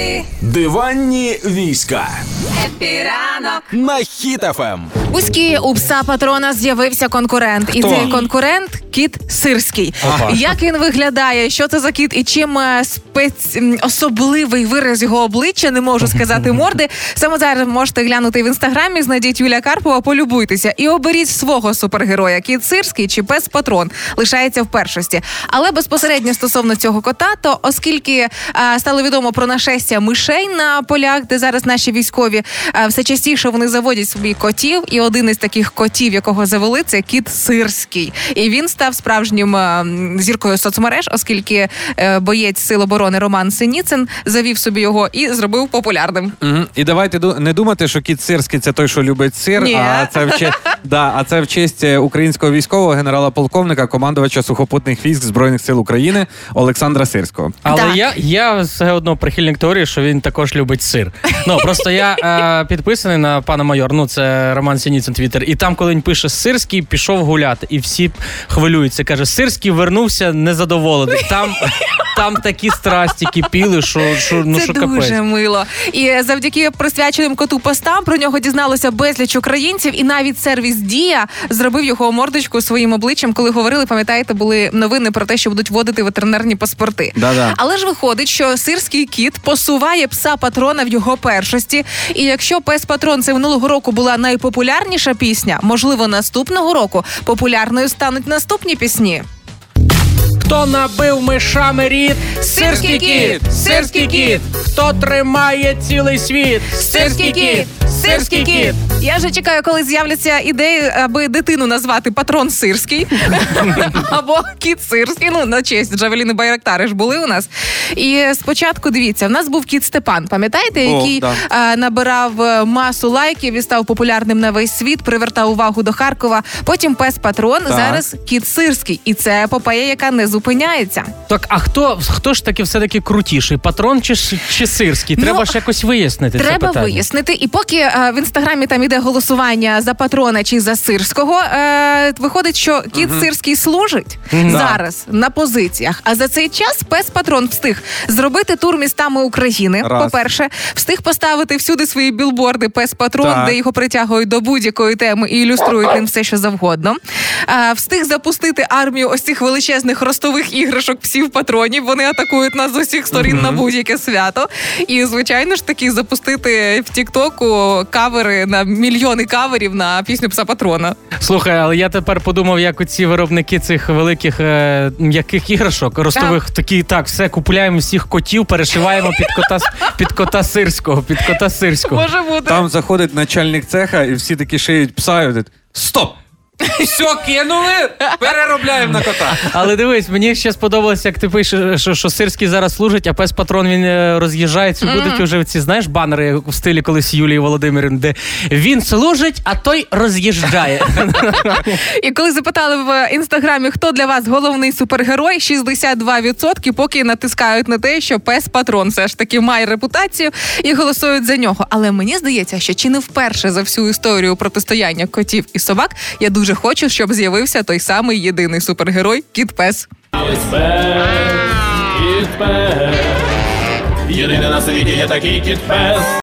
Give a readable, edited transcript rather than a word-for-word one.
Епі. Диванні війська. Епіранок. На Хіт-ФМ. У СКІ у пса Патрона з'явився конкурент. Хто? І цей конкурент – кіт Сирський. Опа. Як він виглядає, що це за кіт і чим особливий вираз його обличчя, не можу сказати морди. Саме зараз можете глянути в Інстаграмі, знайдіть Юлія Карпова, полюбуйтеся. І оберіть свого супергероя – кіт Сирський чи пес Патрон. Лишається в першості. Але безпосередньо стосовно цього кота, то оскільки стало відомо про нашестя мишей на полях, де зараз наші військові, все частіше вони заводять собі котів, і один із таких котів, якого завели, це кіт Сирський. І він став справжнім зіркою соцмереж, оскільки боєць Сил оборони Роман Синіцин завів собі його і зробив популярним. Угу. І давайте не думати, що кіт Сирський – це той, що любить сир, а це в честь українського військового генерала-полковника, командувача сухопутних військ Збройних сил України Олександра Сирського. Але я все одно прихильник теорії, що він також любить сир. Ну, просто я підписаний на пана майор, ну це Роман Синіцин Твіттер, і там, коли він пише «Сирський пішов гуляти», і всі хвилюються, каже «Сирський вернувся незадоволений». Там такі страсті кипіли, що капець. Це дуже мило. І завдяки присвяченим коту постам про нього дізналося безліч українців, і навіть сервіс «Дія» зробив його мордочку своїм обличчям, коли говорили, пам'ятаєте, були новини про те, що будуть вводити ветеринарні паспорти. Да-да. Але ж виходить, що сирський кіт посуває пса Патрона в його першості. І якщо пес Патрон це минулого року була найпопулярніша пісня, можливо, наступного року популярною стануть наступні пісні. Хто набив мишами рід? Сирський кіт! Сирський кіт! Хто тримає цілий світ? Сирський кіт! Сирський кіт! Я вже чекаю, коли з'являться ідеї, аби дитину назвати Патрон Сирський. Або кіт Сирський. Ну, на честь Джавеліни Байрактари ж були у нас. І спочатку, дивіться, в нас був кіт Степан, пам'ятаєте? Який набирав масу лайків і став популярним на весь світ, привертав увагу до Харкова. Потім пес Патрон, зараз кіт Сирський. І це епопея, яка не зупиняється. Так, а хто ж таки все-таки крутіший? Патрон чи Сирський? Треба ж якось вияснити це питання. Треба вияснити. І поки в Інстаграмі там іде голосування за Патрона чи за Сирського, виходить, що кіт Сирський служить зараз на позиціях. А за цей час пес Патрон встиг зробити тур містами України, по-перше. Встиг поставити всюди свої білборди пес Патрон, де його притягують до будь-якої теми і ілюструють ним все, що завгодно. Встиг запустити армію ось цих величезних ростових іграшок псів-патронів. Вони атакують нас з усіх сторін на будь-яке свято. І, звичайно ж таки, запустити в Тік-Току кавери на мільйони каверів на пісню пса-патрона. Слухай, але я тепер подумав, як оці виробники цих великих м'яких іграшок ростових, такі, так, все, купляємо всіх котів, перешиваємо під кота сирського. Може бути. Там заходить начальник цеха і всі такі шиють пса і говорять, стоп! Все кинули, переробляємо на кота. Але дивись, мені ще сподобалося, як ти пишеш, що Сирський зараз служить, а пес Патрон він роз'їжджається. Будуть уже ці, знаєш, банери в стилі колись Юлії Володимирів, де він служить, а той роз'їжджає. І коли запитали в Інстаграмі, хто для вас головний супергерой, 62% поки натискають на те, що пес Патрон все ж таки має репутацію і голосують за нього. Але мені здається, що чи не вперше за всю історію протистояння котів і собак, я дуже хочу, щоб з'явився той самий єдиний супергерой Кіт-Пес. Кіт-Пес. Єдиний на світі є такий Кіт-Пес.